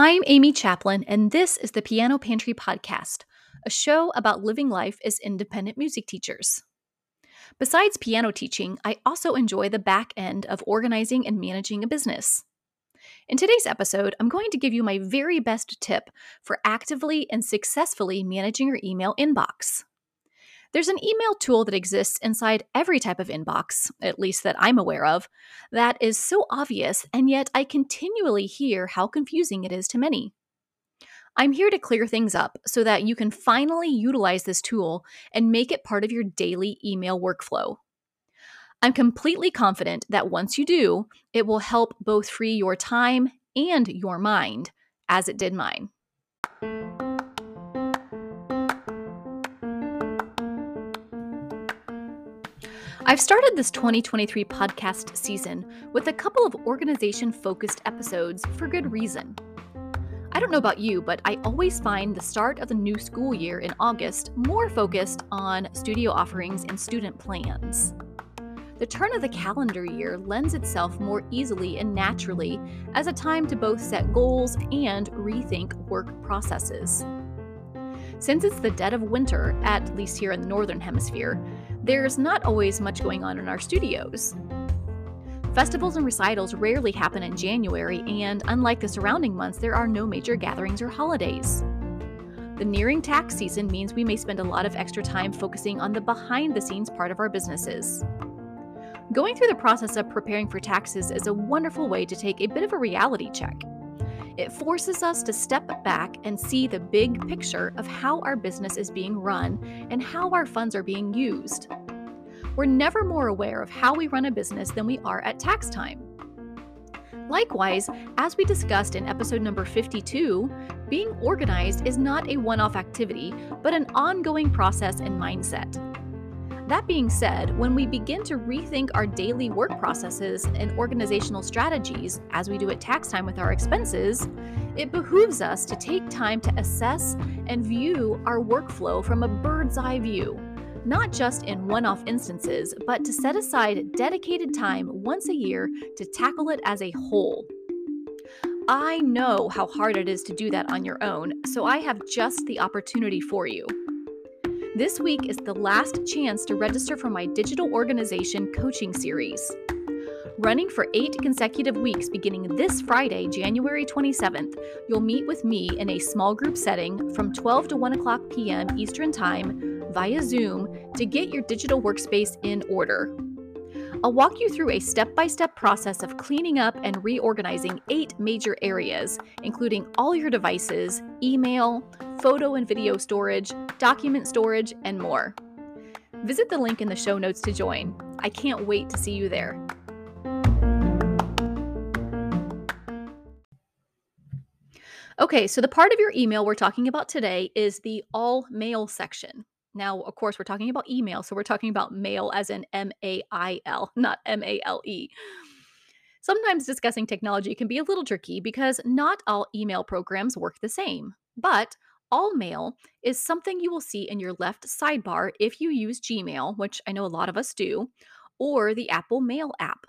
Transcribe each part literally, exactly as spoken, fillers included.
I'm Amy Chaplin, and this is the Piano Pantry Podcast, a show about living life as independent music teachers. Besides piano teaching, I also enjoy the back end of organizing and managing a business. In today's episode, I'm going to give you my very best tip for actively and successfully managing your email inbox. There's an email tool that exists inside every type of inbox, at least that I'm aware of, that is so obvious, and yet I continually hear how confusing it is to many. I'm here to clear things up so that you can finally utilize this tool and make it part of your daily email workflow. I'm completely confident that once you do, it will help both free your time and your mind, as it did mine. I've started this twenty twenty-three podcast season with a couple of organization-focused episodes for good reason. I don't know about you, but I always find the start of the new school year in August more focused on studio offerings and student plans. The turn of the calendar year lends itself more easily and naturally as a time to both set goals and rethink work processes. Since it's the dead of winter, at least here in the Northern Hemisphere, there's not always much going on in our studios. Festivals and recitals rarely happen in January, and unlike the surrounding months, there are no major gatherings or holidays. The nearing tax season means we may spend a lot of extra time focusing on the behind-the-scenes part of our businesses. Going through the process of preparing for taxes is a wonderful way to take a bit of a reality check. It forces us to step back and see the big picture of how our business is being run and how our funds are being used. We're never more aware of how we run a business than we are at tax time. Likewise, as we discussed in episode number fifty-two, being organized is not a one-off activity, but an ongoing process and mindset. That being said, when we begin to rethink our daily work processes and organizational strategies, as we do at tax time with our expenses, it behooves us to take time to assess and view our workflow from a bird's eye view, not just in one-off instances, but to set aside dedicated time once a year to tackle it as a whole. I know how hard it is to do that on your own, so I have just the opportunity for you. This week is the last chance to register for my digital organization coaching series. Running for eight consecutive weeks beginning this Friday, January twenty-seventh, you'll meet with me in a small group setting from twelve to one o'clock p.m. Eastern Time via Zoom to get your digital workspace in order. I'll walk you through a step-by-step process of cleaning up and reorganizing eight major areas, including all your devices, email, photo and video storage, document storage, and more. Visit the link in the show notes to join. I can't wait to see you there. Okay, so the part of your email we're talking about today is the all mail section. Now, of course, we're talking about email, so we're talking about mail as in M A I L, not M A L E. Sometimes discussing technology can be a little tricky because not all email programs work the same, but all mail is something you will see in your left sidebar if you use Gmail, which I know a lot of us do, or the Apple Mail app.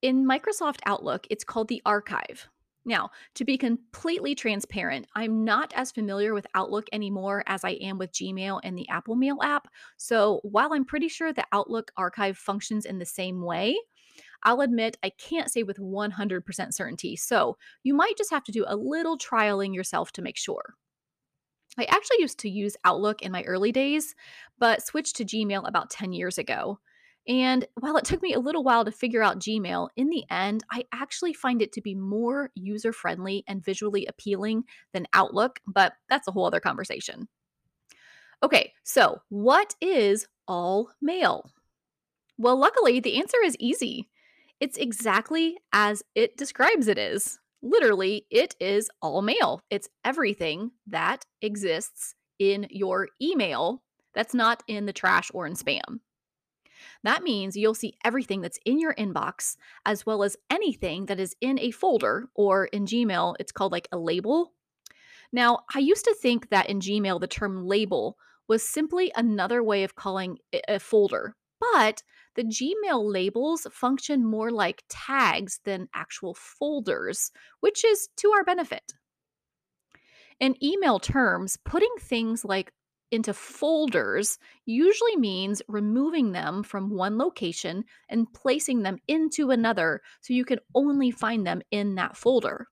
In Microsoft Outlook, it's called the archive. Now, to be completely transparent, I'm not as familiar with Outlook anymore as I am with Gmail and the Apple Mail app. So while I'm pretty sure the Outlook archive functions in the same way, I'll admit I can't say with one hundred percent certainty. So you might just have to do a little trialing yourself to make sure. I actually used to use Outlook in my early days, but switched to Gmail about ten years ago. And while it took me a little while to figure out Gmail, in the end, I actually find it to be more user-friendly and visually appealing than Outlook, but that's a whole other conversation. Okay, so what is all mail? Well, luckily, the answer is easy. It's exactly as it describes it is. Literally, it is all mail. It's everything that exists in your email that's not in the trash or in spam. That means you'll see everything that's in your inbox, as well as anything that is in a folder, or in Gmail, it's called like a label. Now, I used to think that in Gmail, the term label was simply another way of calling it a folder, but the Gmail labels function more like tags than actual folders, which is to our benefit. In email terms, putting things like into folders usually means removing them from one location and placing them into another so you can only find them in that folder.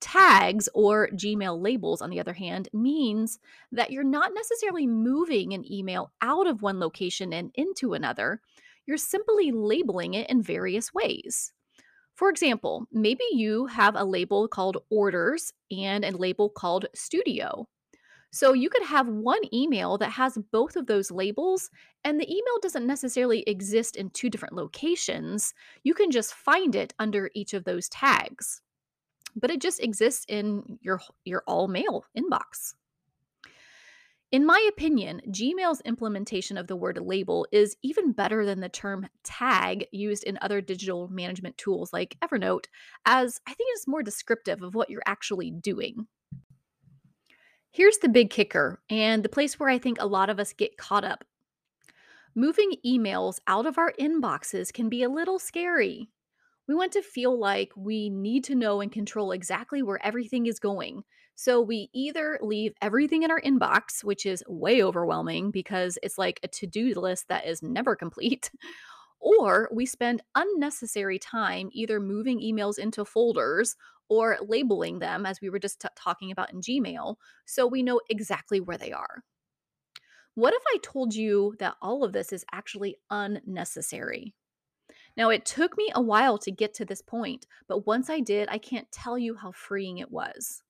Tags or Gmail labels, on the other hand, means that you're not necessarily moving an email out of one location and into another. You're simply labeling it in various ways. For example, maybe you have a label called Orders and a label called Studio. So you could have one email that has both of those labels, and the email doesn't necessarily exist in two different locations. You can just find it under each of those tags, but it just exists in your, your all mail inbox. In my opinion, Gmail's implementation of the word label is even better than the term tag used in other digital management tools like Evernote, as I think it's more descriptive of what you're actually doing. Here's the big kicker, and the place where I think a lot of us get caught up. Moving emails out of our inboxes can be a little scary. We want to feel like we need to know and control exactly where everything is going. So we either leave everything in our inbox, which is way overwhelming because it's like a to-do list that is never complete, or we spend unnecessary time either moving emails into folders or labeling them, as we were just t- talking about in Gmail, so we know exactly where they are. What if I told you that all of this is actually unnecessary? Now, it took me a while to get to this point, but once I did, I can't tell you how freeing it was.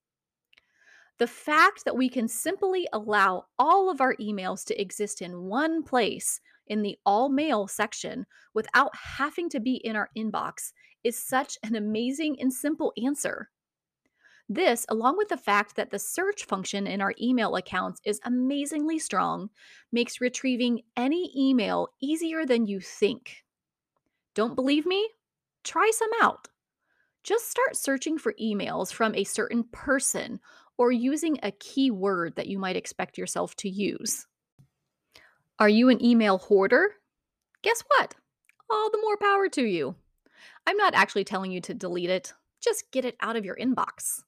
The fact that we can simply allow all of our emails to exist in one place in the all mail section without having to be in our inbox is such an amazing and simple answer. This, along with the fact that the search function in our email accounts is amazingly strong, makes retrieving any email easier than you think. Don't believe me? Try some out. Just start searching for emails from a certain person or using a keyword that you might expect yourself to use. Are you an email hoarder? Guess what? All the more power to you. I'm not actually telling you to delete it. Just get it out of your inbox.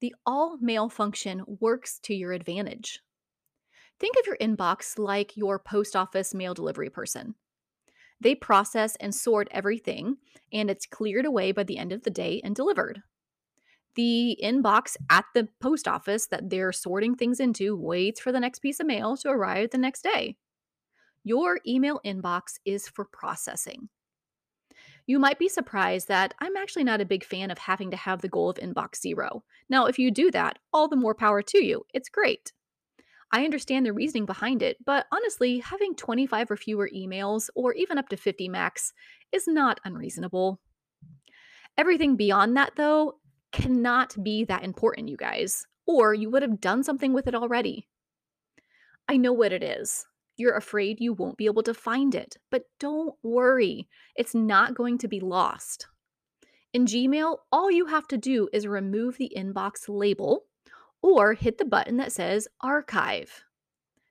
The all mail function works to your advantage. Think of your inbox like your post office mail delivery person. They process and sort everything, and it's cleared away by the end of the day and delivered. The inbox at the post office that they're sorting things into waits for the next piece of mail to arrive the next day. Your email inbox is for processing. You might be surprised that I'm actually not a big fan of having to have the goal of inbox zero. Now, if you do that, all the more power to you. It's great. I understand the reasoning behind it, but honestly, having twenty-five or fewer emails, or even up to fifty max, is not unreasonable. Everything beyond that, though, cannot be that important, you guys, or you would have done something with it already. I know what it is. You're afraid you won't be able to find it, but don't worry. It's not going to be lost. In Gmail, all you have to do is remove the inbox label, or hit the button that says Archive.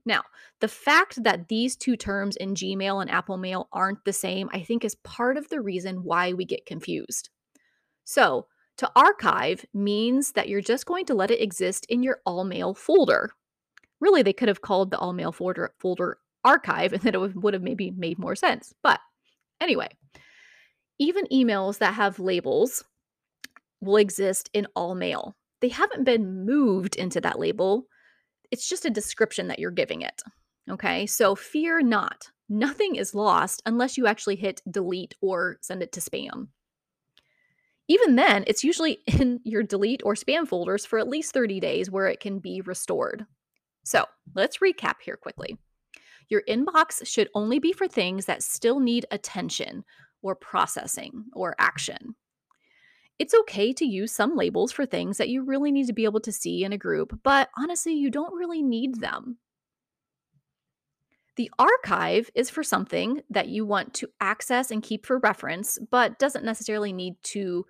Now, the fact that these two terms in Gmail and Apple Mail aren't the same, I think, is part of the reason why we get confused. So, to archive means that you're just going to let it exist in your all mail folder. Really, they could have called the all mail folder, folder archive, and then it would have maybe made more sense. But anyway, even emails that have labels will exist in all mail. They haven't been moved into that label. It's just a description that you're giving it. Okay, so fear not. Nothing is lost unless you actually hit delete or send it to spam. Even then, it's usually in your delete or spam folders for at least thirty days where it can be restored. So let's recap here quickly. Your inbox should only be for things that still need attention or processing or action. It's okay to use some labels for things that you really need to be able to see in a group, but honestly, you don't really need them. The archive is for something that you want to access and keep for reference, but doesn't necessarily need to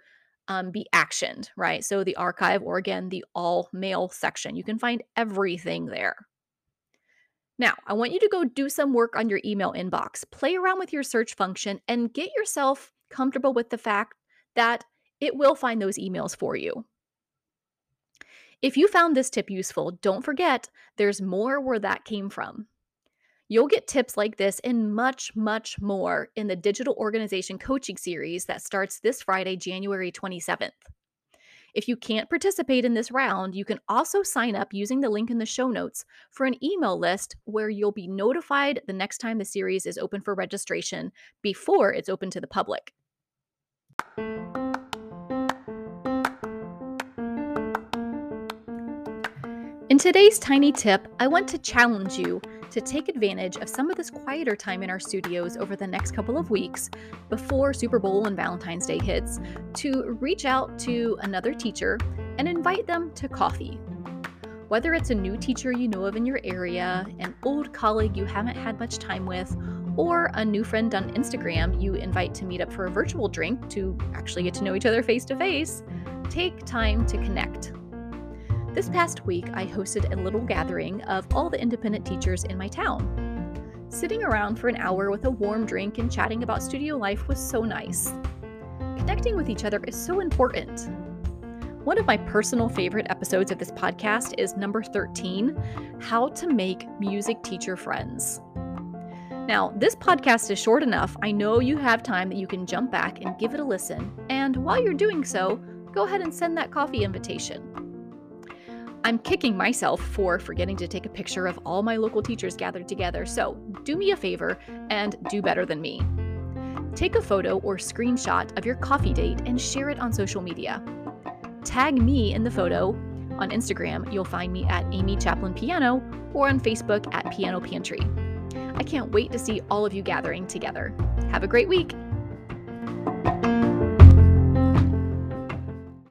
um, be actioned, right? So the archive, or again, the all mail section, you can find everything there. Now, I want you to go do some work on your email inbox, play around with your search function, and get yourself comfortable with the fact that it will find those emails for you. If you found this tip useful, don't forget there's more where that came from. You'll get tips like this and much, much more in the Digital Organization Coaching Series that starts this Friday, January twenty-seventh. If you can't participate in this round, you can also sign up using the link in the show notes for an email list where you'll be notified the next time the series is open for registration before it's open to the public. In today's tiny tip, I want to challenge you to take advantage of some of this quieter time in our studios over the next couple of weeks before Super Bowl and Valentine's Day hits to reach out to another teacher and invite them to coffee. Whether it's a new teacher you know of in your area, an old colleague you haven't had much time with, or a new friend on Instagram you invite to meet up for a virtual drink to actually get to know each other face to face, take time to connect. This past week, I hosted a little gathering of all the independent teachers in my town. Sitting around for an hour with a warm drink and chatting about studio life was so nice. Connecting with each other is so important. One of my personal favorite episodes of this podcast is number thirteen, How to Make Music Teacher Friends. Now, this podcast is short enough, I know you have time that you can jump back and give it a listen, and while you're doing so, go ahead and send that coffee invitation. I'm kicking myself for forgetting to take a picture of all my local teachers gathered together, so do me a favor and do better than me. Take a photo or screenshot of your coffee date and share it on social media. Tag me in the photo. On Instagram, you'll find me at Amy Chaplin Piano or on Facebook at Piano Pantry. I can't wait to see all of you gathering together. Have a great week!